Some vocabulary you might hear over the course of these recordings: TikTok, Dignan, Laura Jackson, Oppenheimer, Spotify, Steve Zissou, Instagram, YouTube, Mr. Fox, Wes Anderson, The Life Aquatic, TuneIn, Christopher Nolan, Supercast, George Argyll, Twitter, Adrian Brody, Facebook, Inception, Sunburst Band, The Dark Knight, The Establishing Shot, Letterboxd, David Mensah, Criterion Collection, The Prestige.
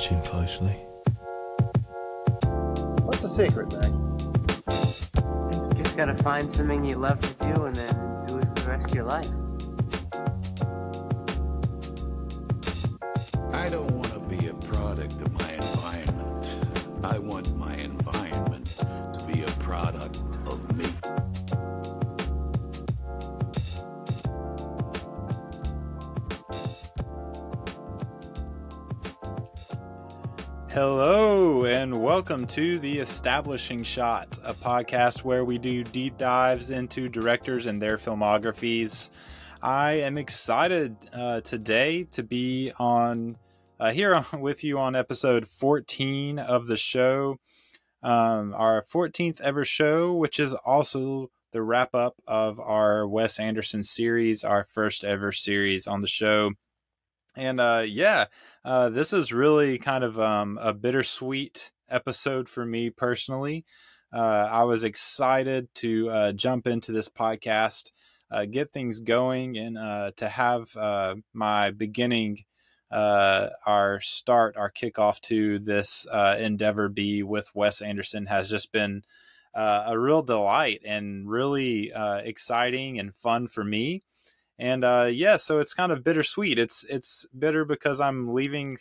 watching closely. What's the secret, Max? You just gotta find something you love to do and then do it for the rest of your life. I don't want to be a product of my environment. I want my environment to be a product of me. Hello and welcome to The Establishing Shot, a podcast where we do deep dives into directors and their filmographies. I am excited today to be on here with you on episode 14 of the show, our 14th ever show, which is also the wrap up of our Wes Anderson series, our first ever series on the show. And this is really kind of a bittersweet episode for me personally. I was excited to jump into this podcast, get things going, and to have my beginning, our kickoff to this endeavor be with Wes Anderson has just been a real delight and really exciting and fun for me. And so it's kind of bittersweet. It's bitter because I'm leaving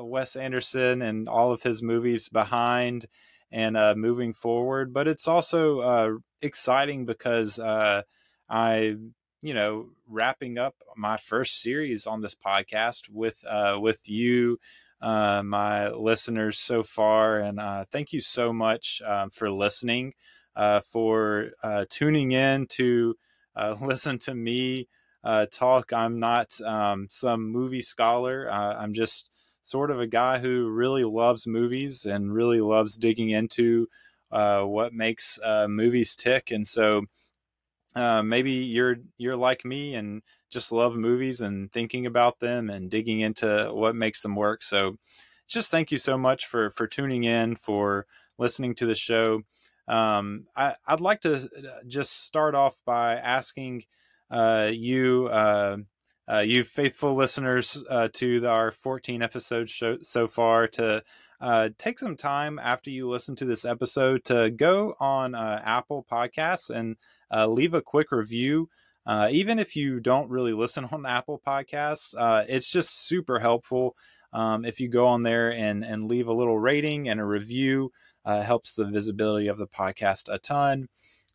Wes Anderson and all of his movies behind and moving forward. But it's also exciting because I wrapping up my first series on this podcast with you, my listeners so far. And thank you so much for listening, for tuning in to listen to me talk. I'm not some movie scholar. I'm just sort of a guy who really loves movies and really loves digging into what makes movies tick. And so maybe you're like me and just love movies and thinking about them and digging into what makes them work. So just thank you so much for tuning in, for listening to the show. I'd like to just start off by asking you faithful listeners to our 14 episode show so far to take some time after you listen to this episode to go on Apple Podcasts and leave a quick review. Even if you don't really listen on Apple Podcasts, it's just super helpful if you go on there and leave a little rating and a review. Helps the visibility of the podcast a ton.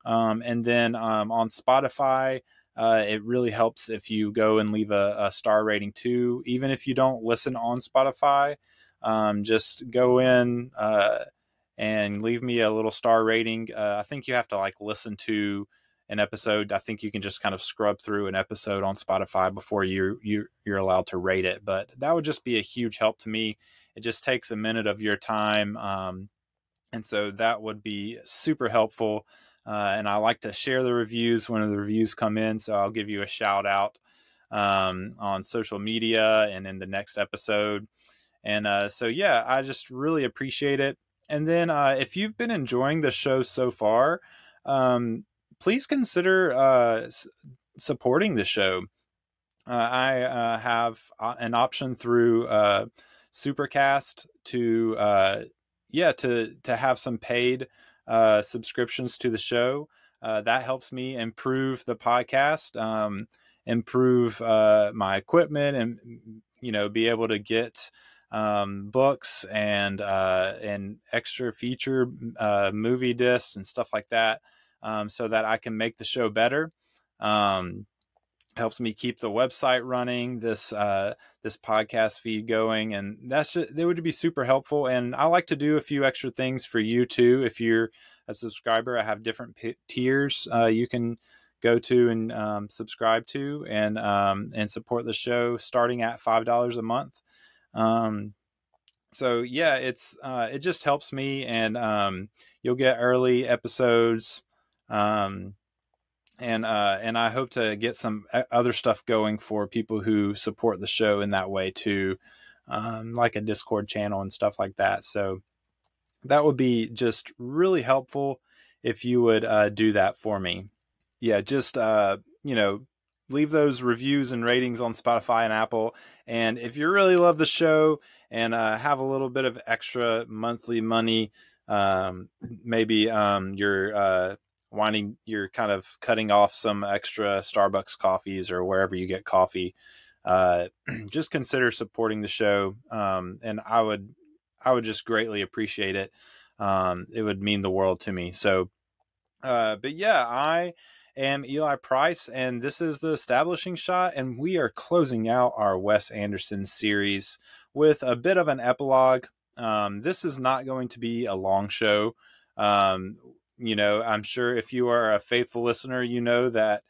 And then on Spotify, it really helps if you go and leave a star rating too. Even if you don't listen on Spotify, just go in and leave me a little star rating. I think you have to listen to an episode. I think you can just kind of scrub through an episode on Spotify before you're allowed to rate it. But that would just be a huge help to me. It just takes a minute of your time. And so that would be super helpful. And I like to share the reviews when the reviews come in. So I'll give you a shout out on social media and in the next episode. And I just really appreciate it. And then if you've been enjoying the show so far, please consider supporting the show. I have an option through Supercast to have some paid subscriptions to the show. That helps me improve the podcast, improve my equipment, and be able to get books and extra feature movie discs and stuff like that, so that I can make the show better. Helps me keep the website running, this podcast feed going, and they would be super helpful. And I like to do a few extra things for you too. If you're a subscriber, I have different tiers you can go to and subscribe to and support the show, starting at $5 a month. It's it just helps me, and you'll get early episodes. And I hope to get some other stuff going for people who support the show in that way too, like a Discord channel and stuff like that. So that would be just really helpful if you would do that for me. Yeah, just leave those reviews and ratings on Spotify and Apple. And if you really love the show and have a little bit of extra monthly money. Maybe you're wanting, you're kind of cutting off some extra Starbucks coffees or wherever you get coffee. Just consider supporting the show. And I would just greatly appreciate it. It would mean the world to me. So, but yeah, I am Eli Price, and this is The Establishing Shot, and we are closing out our Wes Anderson series with a bit of an epilogue. This is not going to be a long show. You know, I'm sure if you are a faithful listener, you know that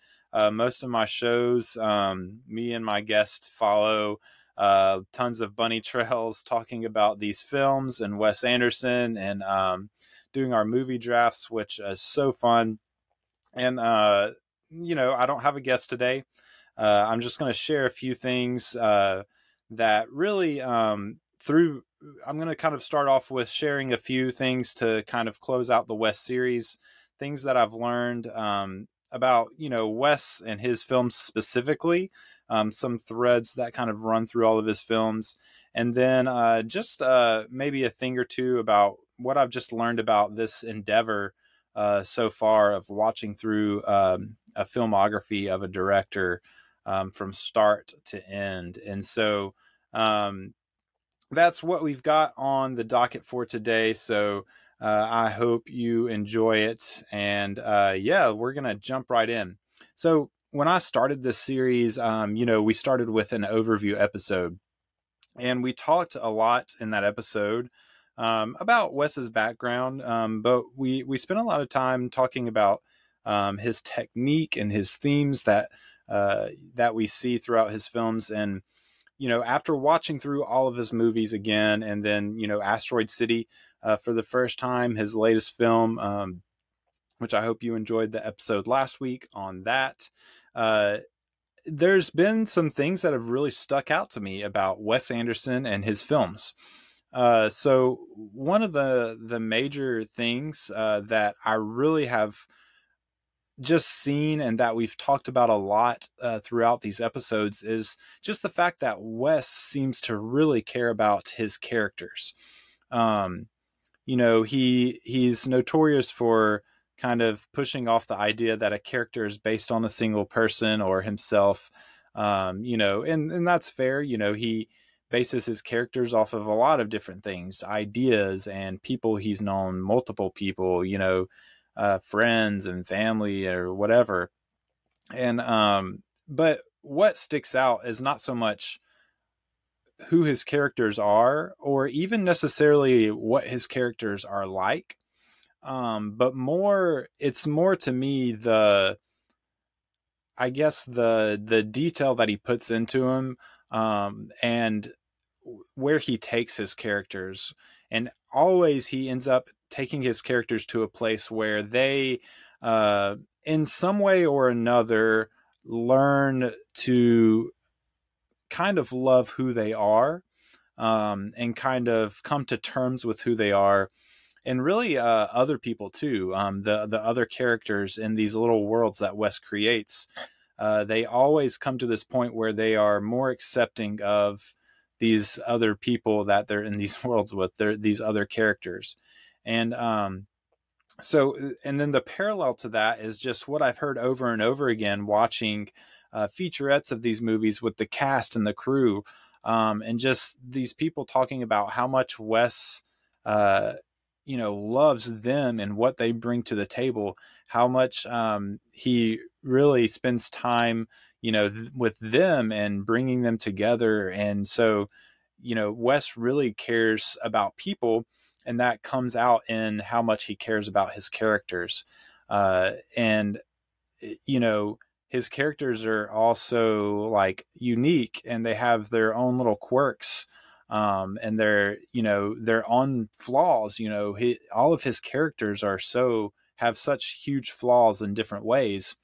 most of my shows, me and my guests follow tons of bunny trails talking about these films and Wes Anderson, and doing our movie drafts, which is so fun. And, you know, I don't have a guest today. I'm just going to share a few things that really I'm going to kind of start off with sharing a few things to kind of close out the Wes series, things that I've learned about, you know, Wes and his films specifically, some threads that kind of run through all of his films. And then just maybe a thing or two about what I've just learned about this endeavor so far of watching through a filmography of a director from start to end. And so that's what we've got on the docket for today. So I hope you enjoy it. And yeah, we're going to jump right in. So when I started this series, you know, we started with an overview episode, and we talked a lot in that episode about Wes's background. But we spent a lot of time talking about his technique and his themes that we see throughout his films. And you know, after watching through all of his movies again, and then, you know, Asteroid City for the first time, his latest film, which I hope you enjoyed the episode last week on that. There's been some things that have really stuck out to me about Wes Anderson and his films. So one of the major things that I really have just seen, and that we've talked about a lot throughout these episodes, is just the fact that Wes seems to really care about his characters. You know, he's notorious for kind of pushing off the idea that a character is based on a single person or himself. You know, and that's fair. You know, he bases his characters off of a lot of different things, ideas and people he's known, multiple people, you know, friends and family or whatever. And, but what sticks out is not so much who his characters are, or even necessarily what his characters are like. But more, it's more to me, I guess the detail that he puts into him, and where he takes his characters. And always he ends up taking his characters to a place where they, in some way or another, learn to kind of love who they are, and kind of come to terms with who they are, and really other people too. The other characters in these little worlds that Wes creates, they always come to this point where they are more accepting of these other people that they're in these worlds with, these other characters. And so, and then the parallel to that is just what I've heard over and over again watching featurettes of these movies with the cast and the crew, and just these people talking about how much Wes, you know, loves them and what they bring to the table, how much he really spends time, you know, with them and bringing them together. And so, you know, Wes really cares about people. And that comes out in how much he cares about his characters. And, you know, his characters are also like unique, and they have their own little quirks, and they're, you know, their own flaws. You know, all of his characters have such huge flaws in different ways.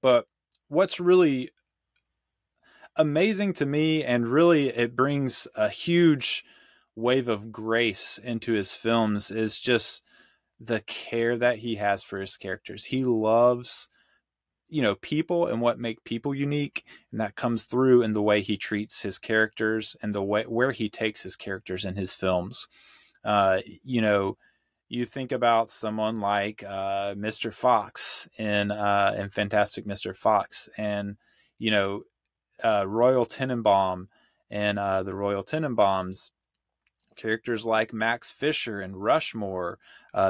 But what's really amazing to me, and really it brings a huge wave of grace into his films, is just the care that he has for his characters. He loves you know, people and what make people unique. And that comes through in the way he treats his characters and the way where he takes his characters in his films. You know, you think about someone like Mr. Fox in Fantastic Mr. Fox, and, you know, Royal Tenenbaum and the Royal Tenenbaums, characters like Max Fisher and Rushmore,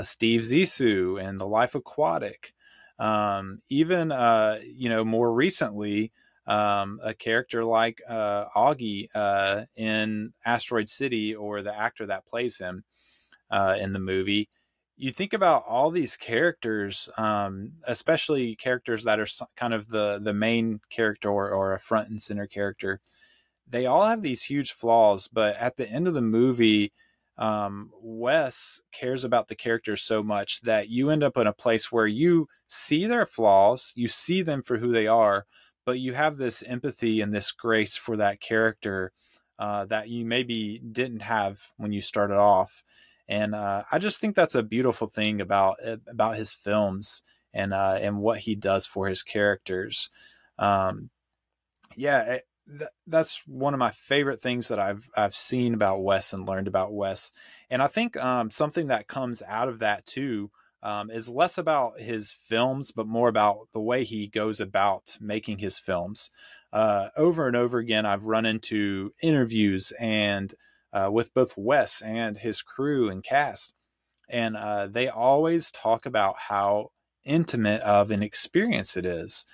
Steve Zissou and The Life Aquatic. Even, you know, more recently, a character like Augie in Asteroid City, or the actor that plays him in the movie. You think about all these characters, especially characters that are kind of the main character or a front and center character. They all have these huge flaws, but at the end of the movie, Wes cares about the characters so much that you end up in a place where you see their flaws, you see them for who they are, but you have this empathy and this grace for that character that you maybe didn't have when you started off. And I just think that's a beautiful thing about his films and what he does for his characters. Yeah. That's one of my favorite things that I've seen about Wes and learned about Wes. And I think something that comes out of that too is less about his films, but more about the way he goes about making his films. Over and over again, I've run into interviews and with both Wes and his crew and cast. And they always talk about how intimate of an experience it is.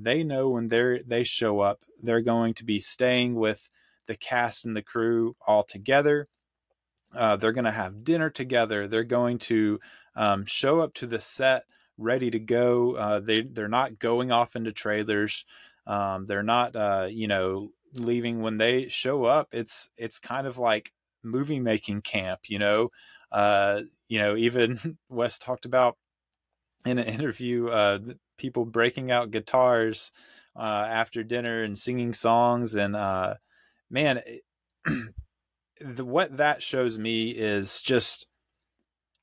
They know when they show up, they're going to be staying with the cast and the crew all together. They're going to have dinner together. They're going to show up to the set ready to go. They're not going off into trailers. They're not, you know, leaving. When they show up, it's kind of like movie making camp, you know. You know, even Wes talked about in an interview, people breaking out guitars after dinner and singing songs. And man, what that shows me is just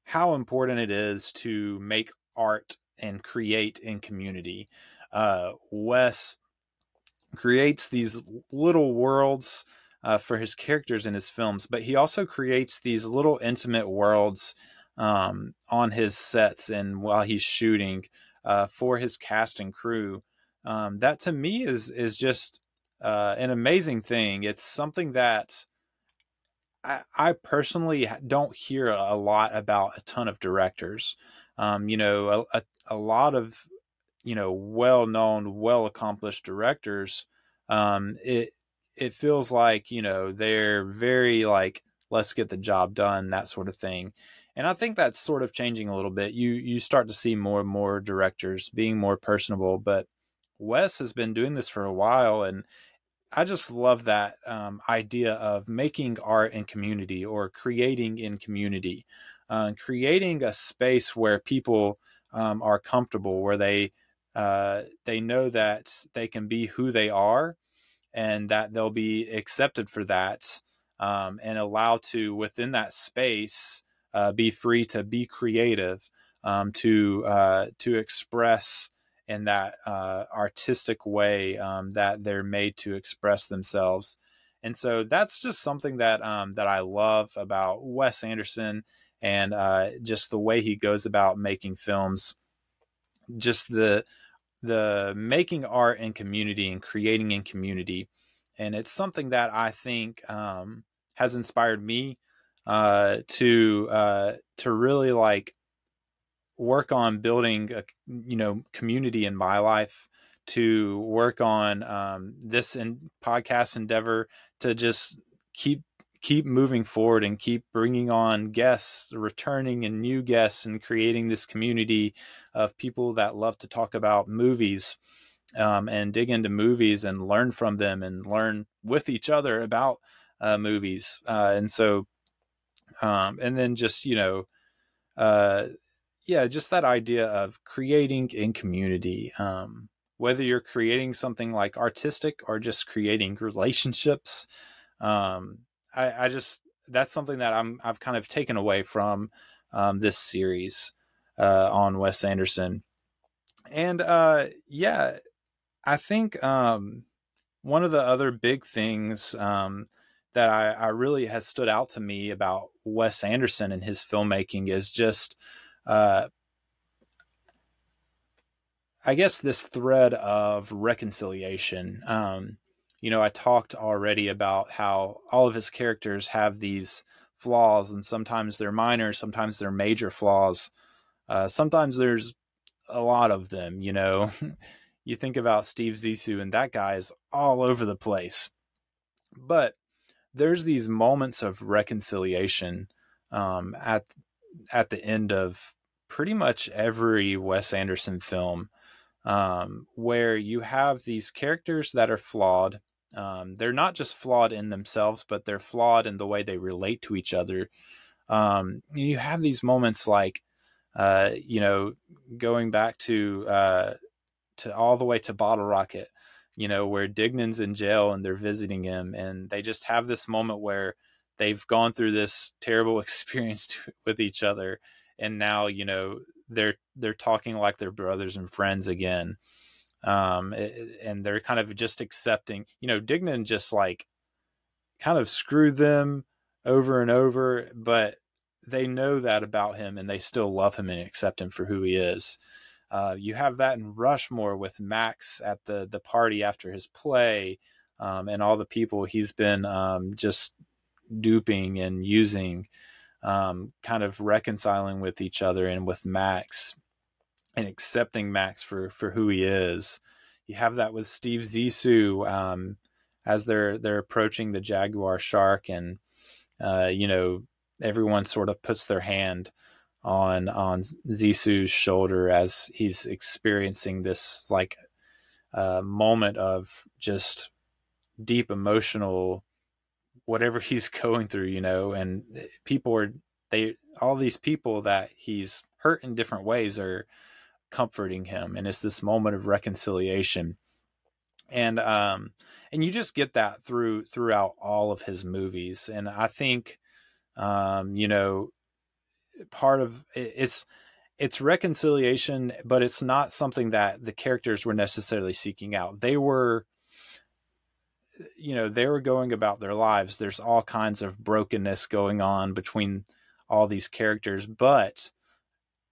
how important it is to make art and create in community. Wes creates these little worlds for his characters in his films, but he also creates these little intimate worlds on his sets and while he's shooting, for his cast and crew. That to me is just an amazing thing. It's something that I personally don't hear a lot about a ton of directors. You know, a lot of, you know, well-known, well-accomplished directors, it feels like, you know, they're very like, let's get the job done, that sort of thing. And I think that's sort of changing a little bit. You start to see more and more directors being more personable, but Wes has been doing this for a while. And I just love that idea of making art in community, or creating in community, creating a space where people are comfortable, where they know that they can be who they are and that they'll be accepted for that, and allowed to, within that space, be free to be creative, to express in that artistic way that they're made to express themselves. And so that's just something that that I love about Wes Anderson, and just the way he goes about making films, just the making art in community and creating in community. And it's something that I think has inspired me to really like work on building a, you know, community in my life, to work on, this podcast endeavor, to just keep moving forward and keep bringing on guests, returning and new guests, and creating this community of people that love to talk about movies, and dig into movies and learn from them and learn with each other about, movies. And so, and then just, you know, yeah, just that idea of creating in community, whether you're creating something like artistic or just creating relationships. I just, that's something that I've kind of taken away from, this series, on Wes Anderson. And yeah, I think one of the other big things that I really has stood out to me about Wes Anderson and his filmmaking is just, I guess, this thread of reconciliation. You know, I talked already about how all of his characters have these flaws, and sometimes they're minor, sometimes they're major flaws. Sometimes there's a lot of them, you know. You think about Steve Zissou, and that guy is all over the place. But there's these moments of reconciliation at the end of pretty much every Wes Anderson film, where you have these characters that are flawed. They're not just flawed in themselves, but they're flawed in the way they relate to each other. You have these moments like, you know, going back to all the way to Bottle Rocket, you know, where Dignan's in jail and they're visiting him, and they just have this moment where they've gone through this terrible experience with each other. And now, you know, they're talking like they're brothers and friends again. And they're kind of just accepting, you know, Dignan just like kind of screwed them over and over, but they know that about him and they still love him and accept him for who he is. You have that in Rushmore with Max at the party after his play, and all the people he's been just duping and using, kind of reconciling with each other and with Max and accepting Max for who he is. You have that with Steve Zissou, as they're approaching the jaguar shark, and you know, everyone sort of puts their hand on Zissou's shoulder as he's experiencing this like moment of just deep emotional whatever he's going through, you know. And people are, all these people that he's hurt in different ways are comforting him, and it's this moment of reconciliation. And and you just get that throughout all of his movies. And I think you know, part of it's reconciliation, but it's not something that the characters were necessarily seeking out. They were, you know, they were going about their lives. There's all kinds of brokenness going on between all these characters, but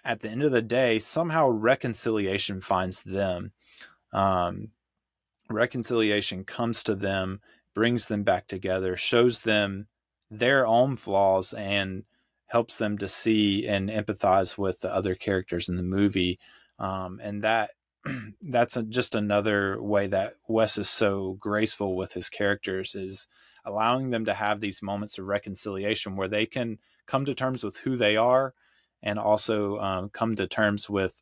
at the end of the day, somehow reconciliation finds them. Reconciliation comes to them, brings them back together, shows them their own flaws, and helps them to see and empathize with the other characters in the movie. And that's just another way that Wes is so graceful with his characters, is allowing them to have these moments of reconciliation where they can come to terms with who they are, and also come to terms with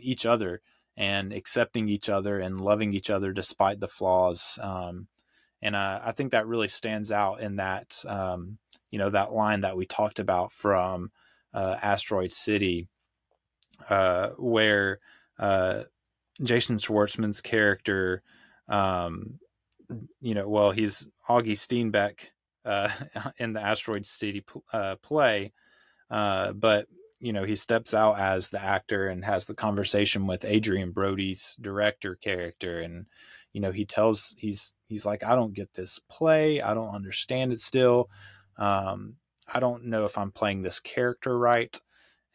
each other and accepting each other and loving each other despite the flaws. And I think that really stands out in that, you know, that line that we talked about from Asteroid City, where Jason Schwartzman's character, you know, well, he's Augie Steenbeck in the Asteroid City play. But, you know, he steps out as the actor and has the conversation with Adrian Brody's director character. And, you know, he's like, I don't get this play. I don't understand it still. I don't know if I'm playing this character right.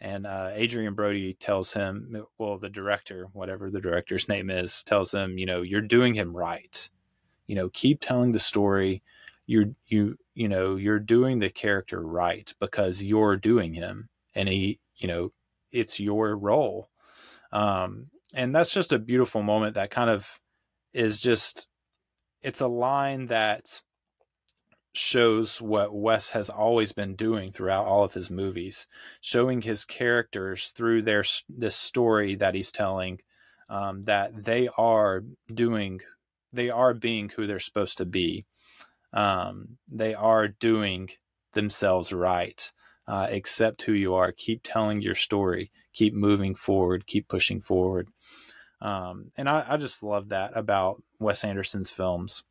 And Adrian Brody tells him, well, the director, whatever the director's name is, tells him, you know, you're doing him right. You know, keep telling the story. You know, you're doing the character right because you're doing him, and he, you know, it's your role. And that's just a beautiful moment that kind of is just, it's a line that shows what Wes has always been doing throughout all of his movies, showing his characters through this story that he's telling, that they are being who they're supposed to be. They are doing themselves right. Accept who you are, keep telling your story, keep moving forward, keep pushing forward. And I just love that about Wes Anderson's films.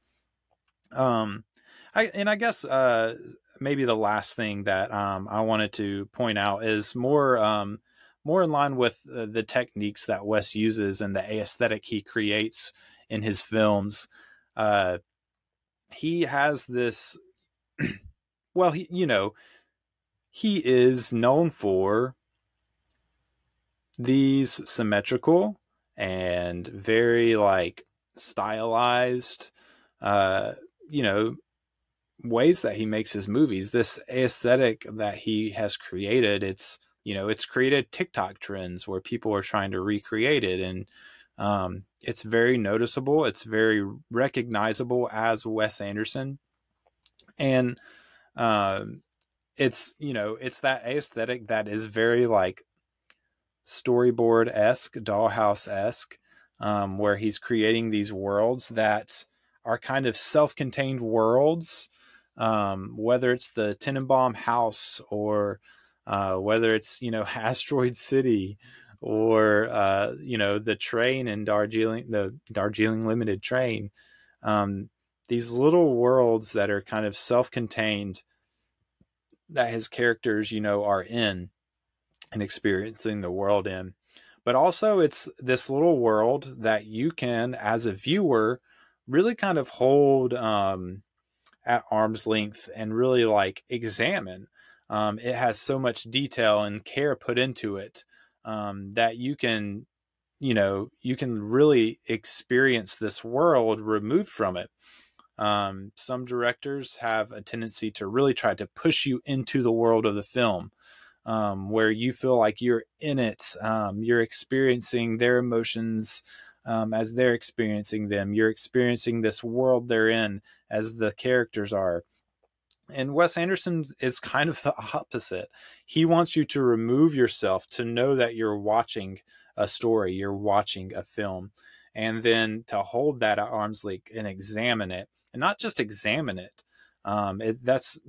I guess, maybe the last thing that, I wanted to point out is more, more in line with the techniques that Wes uses and the aesthetic he creates in his films. He has this, well, he is known for these symmetrical and very like stylized, ways that he makes his movies, this aesthetic that he has created. It's created TikTok trends where people are trying to recreate it. And it's very noticeable. It's very recognizable as Wes Anderson. And it's that aesthetic that is very like storyboard-esque, dollhouse-esque, where he's creating these worlds that are kind of self-contained worlds, whether it's the Tenenbaum house or whether it's, Asteroid City or, the train in Darjeeling, the Darjeeling Limited train. These little worlds that are kind of self-contained that his characters, are in and experiencing the world in. But also it's this little world that you can, as a viewer, really kind of hold at arm's length and really like examine. It has so much detail and care put into it that you can really experience this world removed from it. Some directors have a tendency to really try to push you into the world of the film, where you feel like you're in it. You're experiencing their emotions as they're experiencing them. You're experiencing this world they're in as the characters are. And Wes Anderson is kind of the opposite. He wants you to remove yourself to know that you're watching a story, you're watching a film, and then to hold that at arm's length and examine it, and not just examine it. That's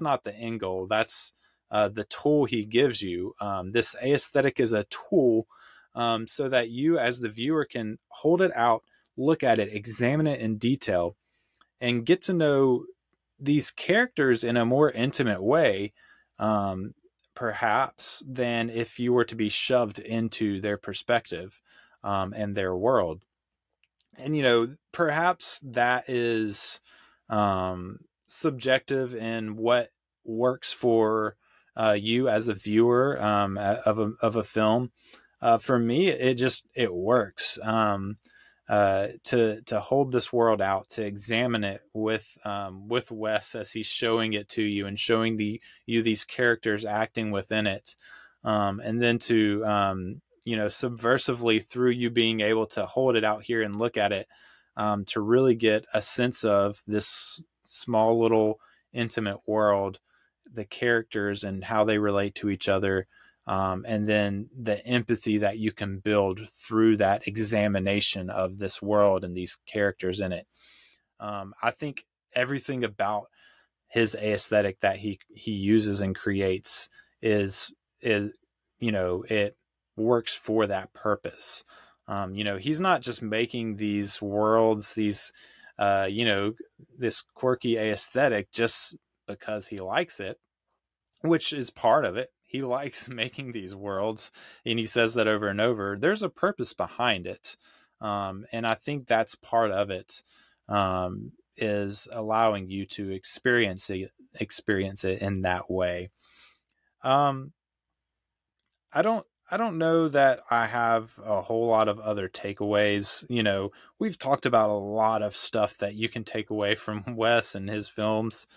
not the end goal. That's the tool he gives you. This aesthetic is a tool so that you as the viewer can hold it out, look at it, examine it in detail, and get to know these characters in a more intimate way, perhaps, than if you were to be shoved into their perspective and their world. And, perhaps that is subjective in what works for you as a viewer of a film. For me, it works. To hold this world out, to examine it with Wes as he's showing it to you and showing you these characters acting within it. And then to, subversively, through you being able to hold it out here and look at it, to really get a sense of this small little intimate world, the characters and how they relate to each other. And then the empathy that you can build through that examination of this world and these characters in it. I think everything about his aesthetic that he uses and creates is it works for that purpose. He's not just making these worlds, this quirky aesthetic just because he likes it, which is part of it. He likes making these worlds, and he says that over and over. There's a purpose behind it. And I think that's part of it, is allowing you to experience it in that way. I don't know that I have a whole lot of other takeaways. We've talked about a lot of stuff that you can take away from Wes and his films.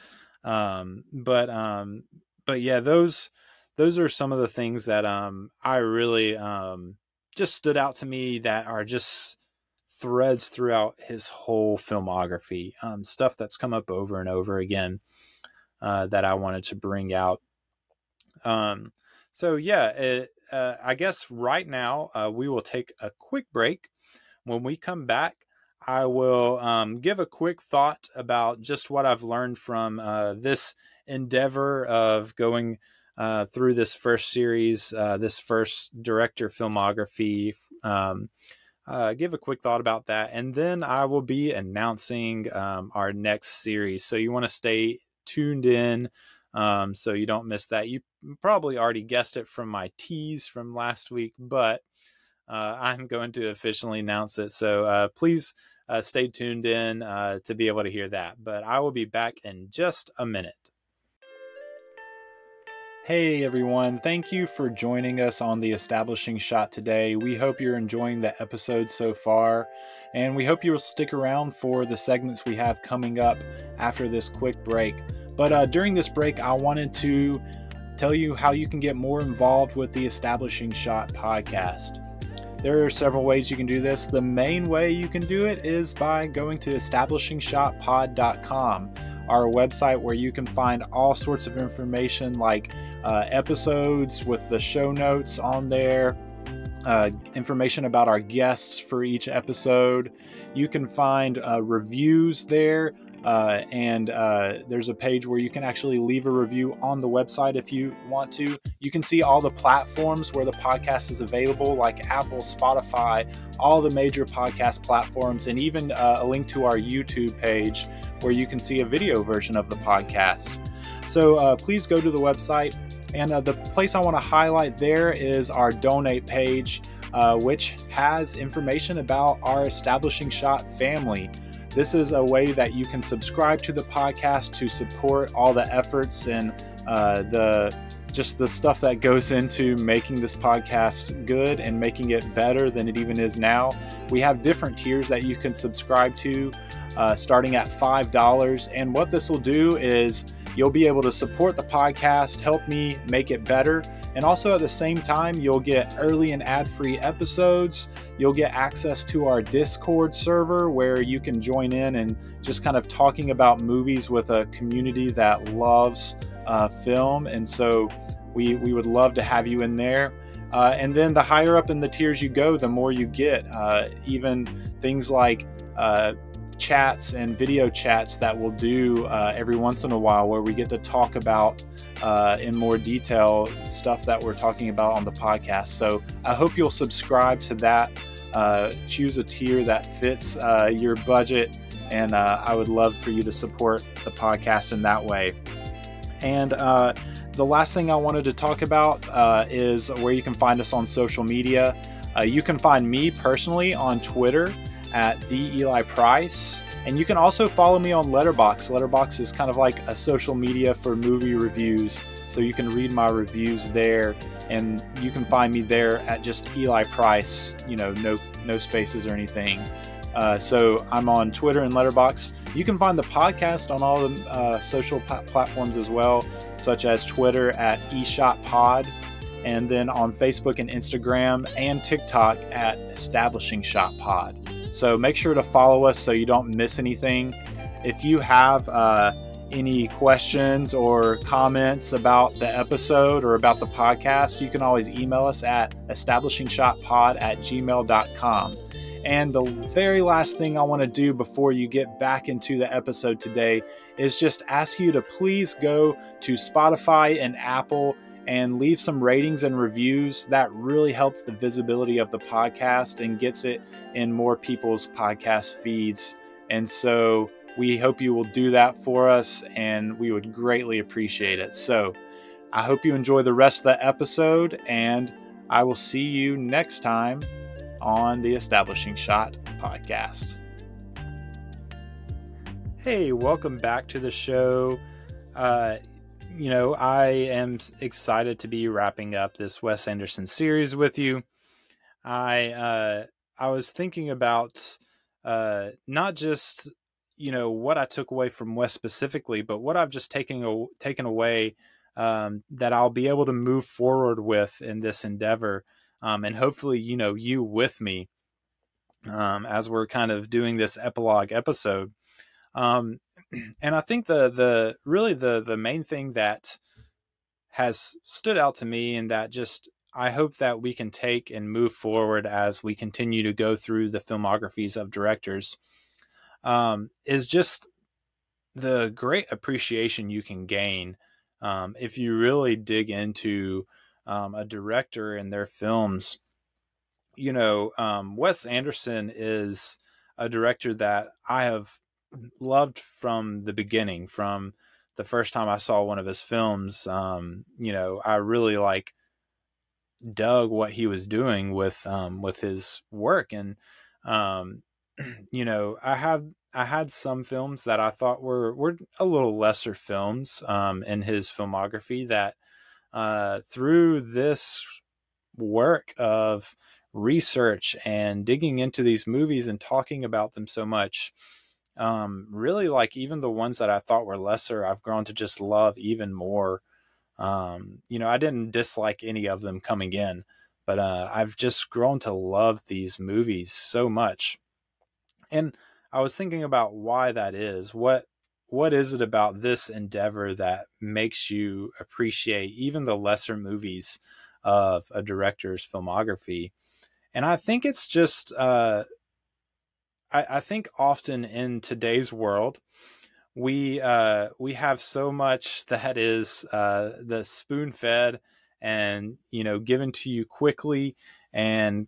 But yeah, those are some of the things that I really just stood out to me, that are just threads throughout his whole filmography, stuff that's come up over and over again that I wanted to bring out. So yeah, I guess right now we will take a quick break. When we come back, I will give a quick thought about just what I've learned from this endeavor of going through this first series, this first director filmography. Give a quick thought about that, and then I will be announcing our next series. So you want to stay tuned in So you don't miss that. You probably already guessed it from my tease from last week, but I'm going to officially announce it. So please stay tuned in to be able to hear that. But I will be back in just a minute. Hey everyone, thank you for joining us on The Establishing Shot today. We hope you're enjoying the episode so far, and we hope you'll stick around for the segments we have coming up after this quick break. But during this break, I wanted to tell you how you can get more involved with The Establishing Shot podcast. There are several ways you can do this. The main way you can do it is by going to establishingshotpod.com, our website where you can find all sorts of information like episodes with the show notes on there, information about our guests for each episode. You can find reviews there, and there's a page where you can actually leave a review on the website if you want to. You can see all the platforms where the podcast is available, like Apple, Spotify, all the major podcast platforms, and even a link to our YouTube page where you can see a video version of the podcast. So please go to the website. And the place I want to highlight there is our donate page, which has information about our Establishing Shot family. This is a way that you can subscribe to the podcast to support all the efforts and the stuff that goes into making this podcast good and making it better than it even is now. We have different tiers that you can subscribe to, starting at $5. And what this will do is you'll be able to support the podcast, help me make it better. And also at the same time, you'll get early and ad-free episodes. You'll get access to our Discord server where you can join in and just kind of talking about movies with a community that loves film. And so we would love to have you in there. And then the higher up in the tiers you go, the more you get. Even things like chats and video chats that we'll do every once in a while where we get to talk about in more detail stuff that we're talking about on the podcast. So I hope you'll subscribe to that. Choose a tier that fits your budget, and I would love for you to support the podcast in that way. And the last thing I wanted to talk about is where you can find us on social media. You can find me personally on Twitter at the Eli Price, and you can also follow me on Letterboxd. Letterboxd is kind of like a social media for movie reviews, so you can read my reviews there, and you can find me there at just Eli Price, no spaces or anything. So I'm on Twitter and Letterboxd. You can find the podcast on all the social platforms as well, such as Twitter at eShotPod, and then on Facebook and Instagram and TikTok at Establishing Shot Pod. So make sure to follow us so you don't miss anything. If you have any questions or comments about the episode or about the podcast, you can always email us at establishingshotpod@gmail.com. And the very last thing I want to do before you get back into the episode today is just ask you to please go to Spotify and Apple and leave some ratings and reviews. That really helps the visibility of the podcast and gets it in more people's podcast feeds. And so we hope you will do that for us, and we would greatly appreciate it. So I hope you enjoy the rest of the episode, and I will see you next time on the Establishing Shot podcast. Hey, welcome back to the show. I am excited to be wrapping up this Wes Anderson series with you. I was thinking about not just, what I took away from Wes specifically, but what I've just taken away that I'll be able to move forward with in this endeavor. And hopefully, you with me as we're kind of doing this epilogue episode. And I think the main thing that has stood out to me, and that just, I hope that we can take and move forward as we continue to go through the filmographies of directors, is just the great appreciation you can gain if you really dig into a director and their films. Wes Anderson is a director that I have loved from the beginning, from the first time I saw one of his films, you know, I really like dug what he was doing with his work. And, you know, I had some films that I thought were a little lesser films, in his filmography that, through this work of research and digging into these movies and talking about them so much, really, like, even the ones that I thought were lesser, I've grown to just love even more. You know, I didn't dislike any of them coming in, but, I've just grown to love these movies so much. And I was thinking about why that is. What is it about this endeavor that makes you appreciate even the lesser movies of a director's filmography? And I think it's just, I think often in today's world, we have so much that is, the spoon fed and, you know, given to you quickly, and,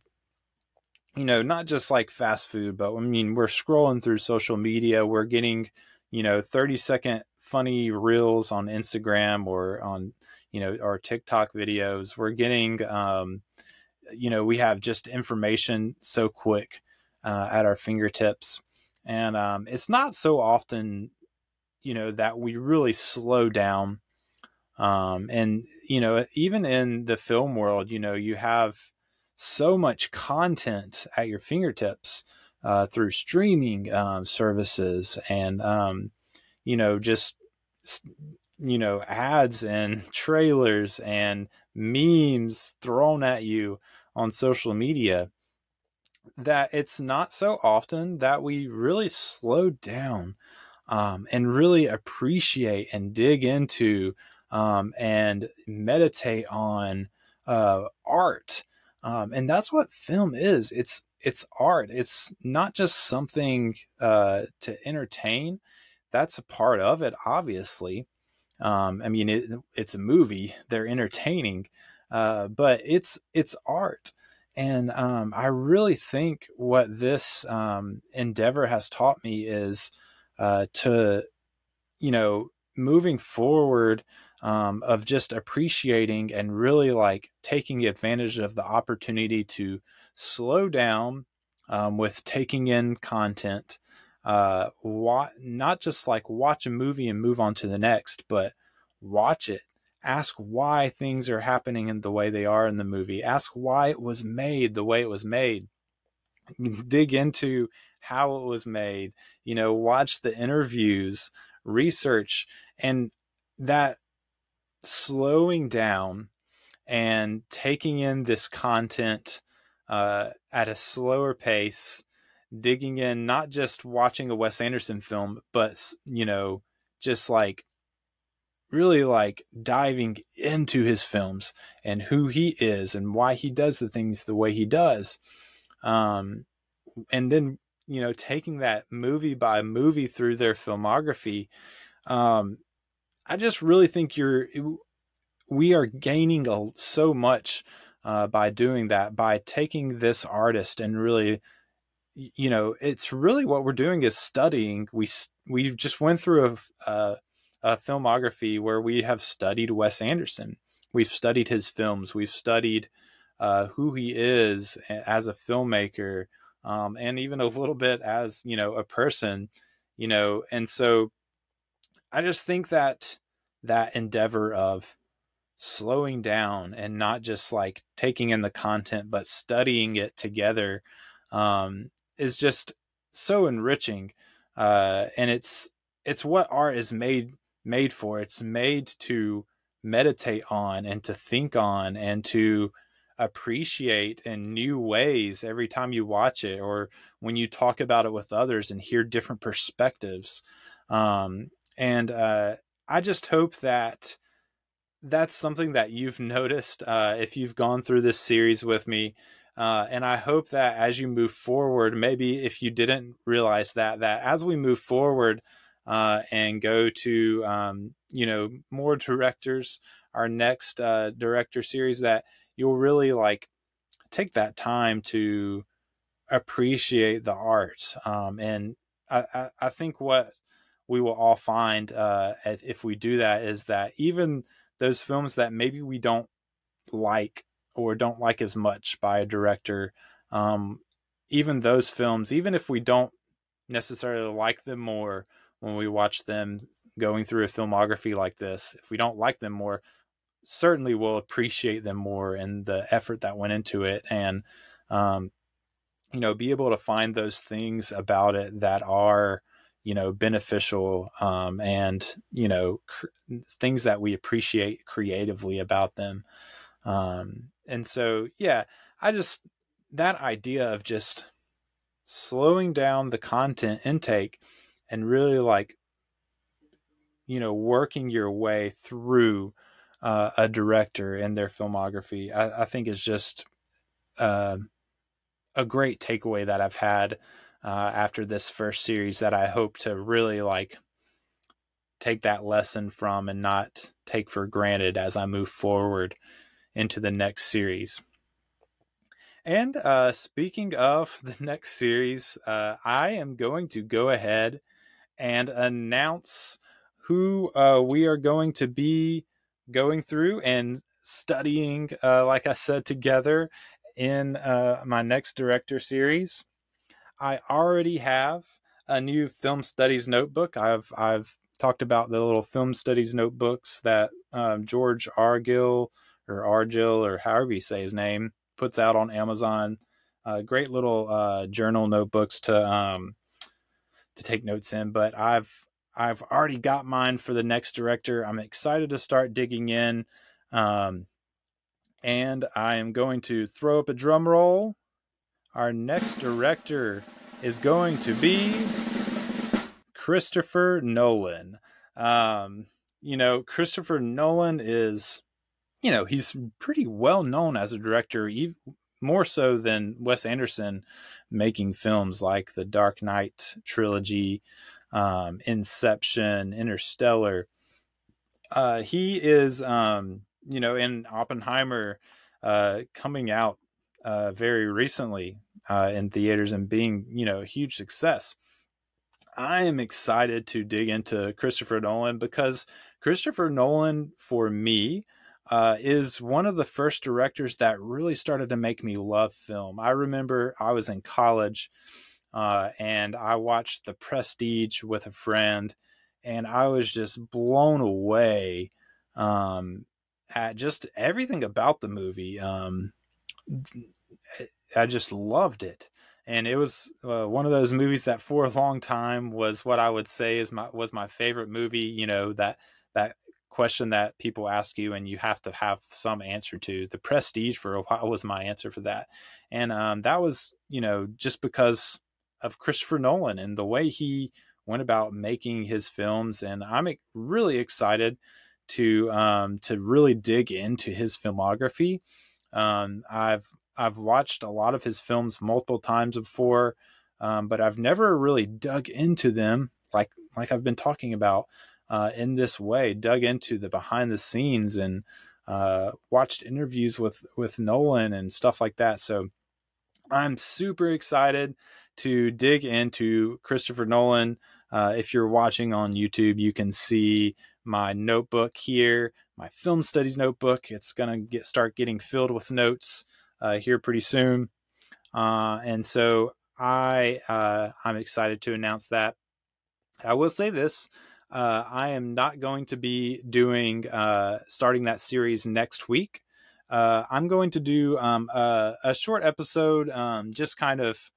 you know, not just like fast food, but I mean, we're scrolling through social media, we're getting, you know, 30-second funny reels on Instagram or on, you know, our TikTok videos. We're getting, you know, we have just information so quick, at our fingertips. And, it's not so often, you know, that we really slow down. And, you know, even in the film world, you know, you have so much content at your fingertips, through streaming, services and, you know, just, you know, ads and trailers and memes thrown at you on social media, that it's not so often that we really slow down, and really appreciate and dig into, and meditate on, art. And that's what film is. It's art. It's not just something, to entertain. That's a part of it, obviously. I mean, it's a movie, they're entertaining, but it's art. And, I really think what this, endeavor has taught me is, to, you know, moving forward, of just appreciating and really like taking advantage of the opportunity to slow down, with taking in content, not just like watch a movie and move on to the next, but watch it. Ask why things are happening in the way they are in the movie. Ask why it was made the way it was made. Dig into how it was made. You know, watch the interviews, research, and that slowing down and taking in this content at a slower pace, digging in, not just watching a Wes Anderson film, but, you know, just like really like diving into his films and who he is and why he does the things the way he does. And then, you know, taking that movie by movie through their filmography. I just really think we are gaining so much by doing that, by taking this artist and really, you know, it's really what we're doing is studying. We just went through a filmography where we have studied Wes Anderson. We've studied his films. We've studied who he is as a filmmaker, and even a little bit as, you know, a person, you know. And so I just think that that endeavor of slowing down and not just like taking in the content, but studying it together, is just so enriching. And it's what art is made for. It's made to meditate on and to think on and to appreciate in new ways every time you watch it, or when you talk about it with others and hear different perspectives. And I just hope that that's something that you've noticed, if you've gone through this series with me. And I hope that as you move forward, maybe if you didn't realize that as we move forward, and go to, you know, more directors, our next director series, that you'll really like take that time to appreciate the art. And I think what we will all find if we do that is that even those films that maybe we don't like or don't like as much by a director, even those films, even if we don't necessarily like them more when we watch them going through a filmography like this, if we don't like them more, certainly we'll appreciate them more and the effort that went into it. And, you know, be able to find those things about it that are, you know, beneficial, and, you know, things that we appreciate creatively about them. And so, yeah, I just, that idea of just slowing down the content intake and really, like, you know, working your way through a director and their filmography, I think is just a great takeaway that I've had after this first series, that I hope to really, like, take that lesson from and not take for granted as I move forward into the next series. And speaking of the next series, I am going to go ahead and announce who we are going to be going through and studying, like I said, together in my next director series. I already have a new film studies notebook. I've talked about the little film studies notebooks that George Argyll, or Argyll, or however you say his name, puts out on Amazon. Great little journal notebooks to take notes in. But I've already got mine for the next director. I'm excited to start digging in. And I am going to throw up a drum roll. Our next director is going to be Christopher Nolan. You know, Christopher Nolan is, you know, he's pretty well known as a director, even more so than Wes Anderson, making films like the Dark Knight trilogy, Inception, Interstellar. He is, you know, in Oppenheimer, coming out very recently in theaters and being, you know, a huge success. I am excited to dig into Christopher Nolan, because Christopher Nolan, for me, is one of the first directors that really started to make me love film. I remember I was in college and I watched The Prestige with a friend, and I was just blown away at just everything about the movie. I just loved it. And it was one of those movies that for a long time was what I would say is was my favorite movie. You know, that question that people ask you and you have to have some answer to. The Prestige for a while was my answer for that. And that was, you know, just because of Christopher Nolan and the way he went about making his films. And I'm really excited to really dig into his filmography. I've watched a lot of his films multiple times before, but I've never really dug into them like I've been talking about in this way, dug into the behind the scenes and watched interviews with Nolan and stuff like that. So I'm super excited to dig into Christopher Nolan. If you're watching on YouTube, you can see my notebook here, my film studies notebook. It's gonna start getting filled with notes here pretty soon. And so I'm excited to announce that. I will say this, I am not going to be doing, starting that series next week. I'm going to do, a short episode, just kind of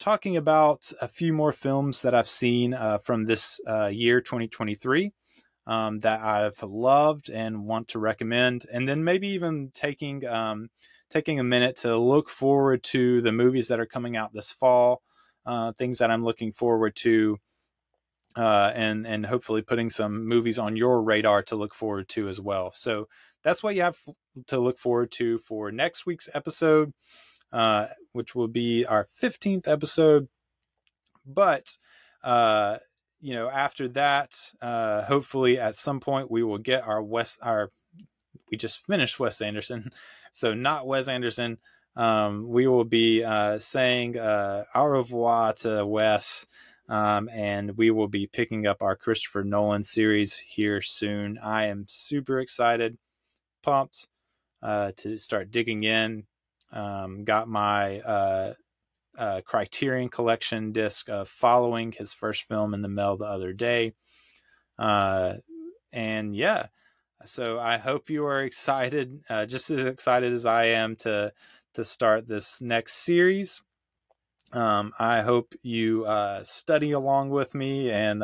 talking about a few more films that I've seen, from this, year, 2023, that I've loved and want to recommend. And then maybe even taking a minute to look forward to the movies that are coming out this fall, things that I'm looking forward to, and hopefully putting some movies on your radar to look forward to as well. So that's what you have to look forward to for next week's episode, which will be our 15th episode. But, you know, after that, hopefully at some point we will get we just finished Wes Anderson. So not Wes Anderson. We will be saying au revoir to Wes. And we will be picking up our Christopher Nolan series here soon. I am super excited, pumped to start digging in. Got my Criterion Collection disc of Following, his first film, in the mail the other day. And yeah, so I hope you are excited, just as excited as I am to start this next series. I hope you study along with me and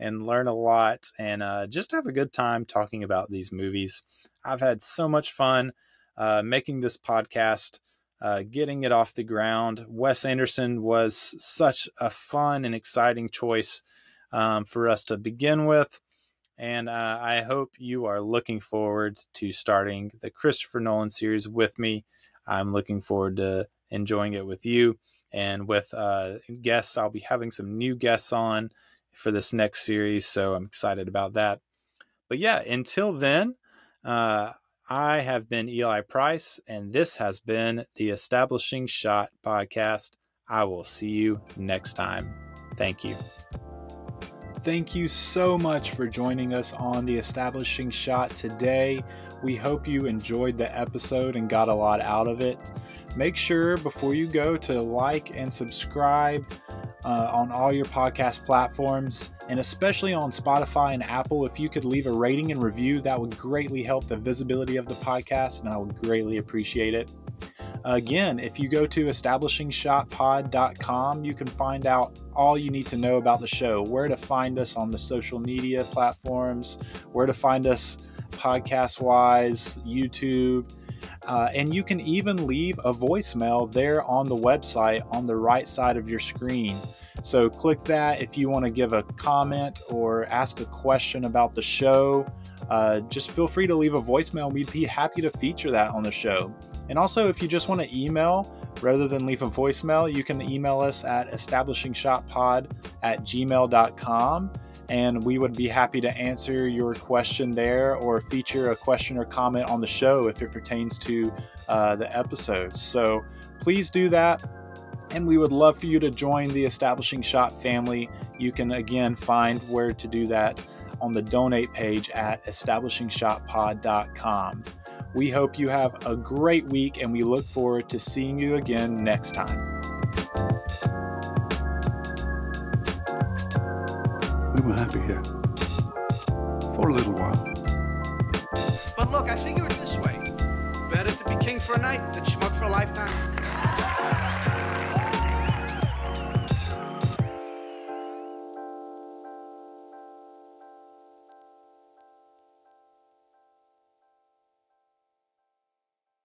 learn a lot, and just have a good time talking about these movies. I've had so much fun making this podcast, getting it off the ground. Wes Anderson was such a fun and exciting choice for us to begin with. And I hope you are looking forward to starting the Christopher Nolan series with me. I'm looking forward to enjoying it with you. And with guests, I'll be having some new guests on for this next series, so I'm excited about that. But yeah, until then, I have been Eli Price, and this has been the Establishing Shot podcast. I will see you next time. Thank you. Thank you so much for joining us on the Establishing Shot today. We hope you enjoyed the episode and got a lot out of it. Make sure before you go to like and subscribe on all your podcast platforms, and especially on Spotify and Apple. If you could leave a rating and review, that would greatly help the visibility of the podcast, and I would greatly appreciate it. Again, if you go to establishingshotpod.com, you can find out all you need to know about the show, where to find us on the social media platforms, where to find us podcast-wise, YouTube. And you can even leave a voicemail there on the website on the right side of your screen. So click that if you want to give a comment or ask a question about the show. Just feel free to leave a voicemail. We'd be happy to feature that on the show. And also, if you just want to email rather than leave a voicemail, you can email us at establishingshotpod@gmail.com. And we would be happy to answer your question there or feature a question or comment on the show if it pertains to the episodes. So please do that. And we would love for you to join the Establishing Shot family. You can, again, find where to do that on the donate page at establishingshotpod.com. We hope you have a great week, and we look forward to seeing you again next time. We were happy here for a little while. But look, I figure it this way: better to be king for a night than schmuck for a lifetime.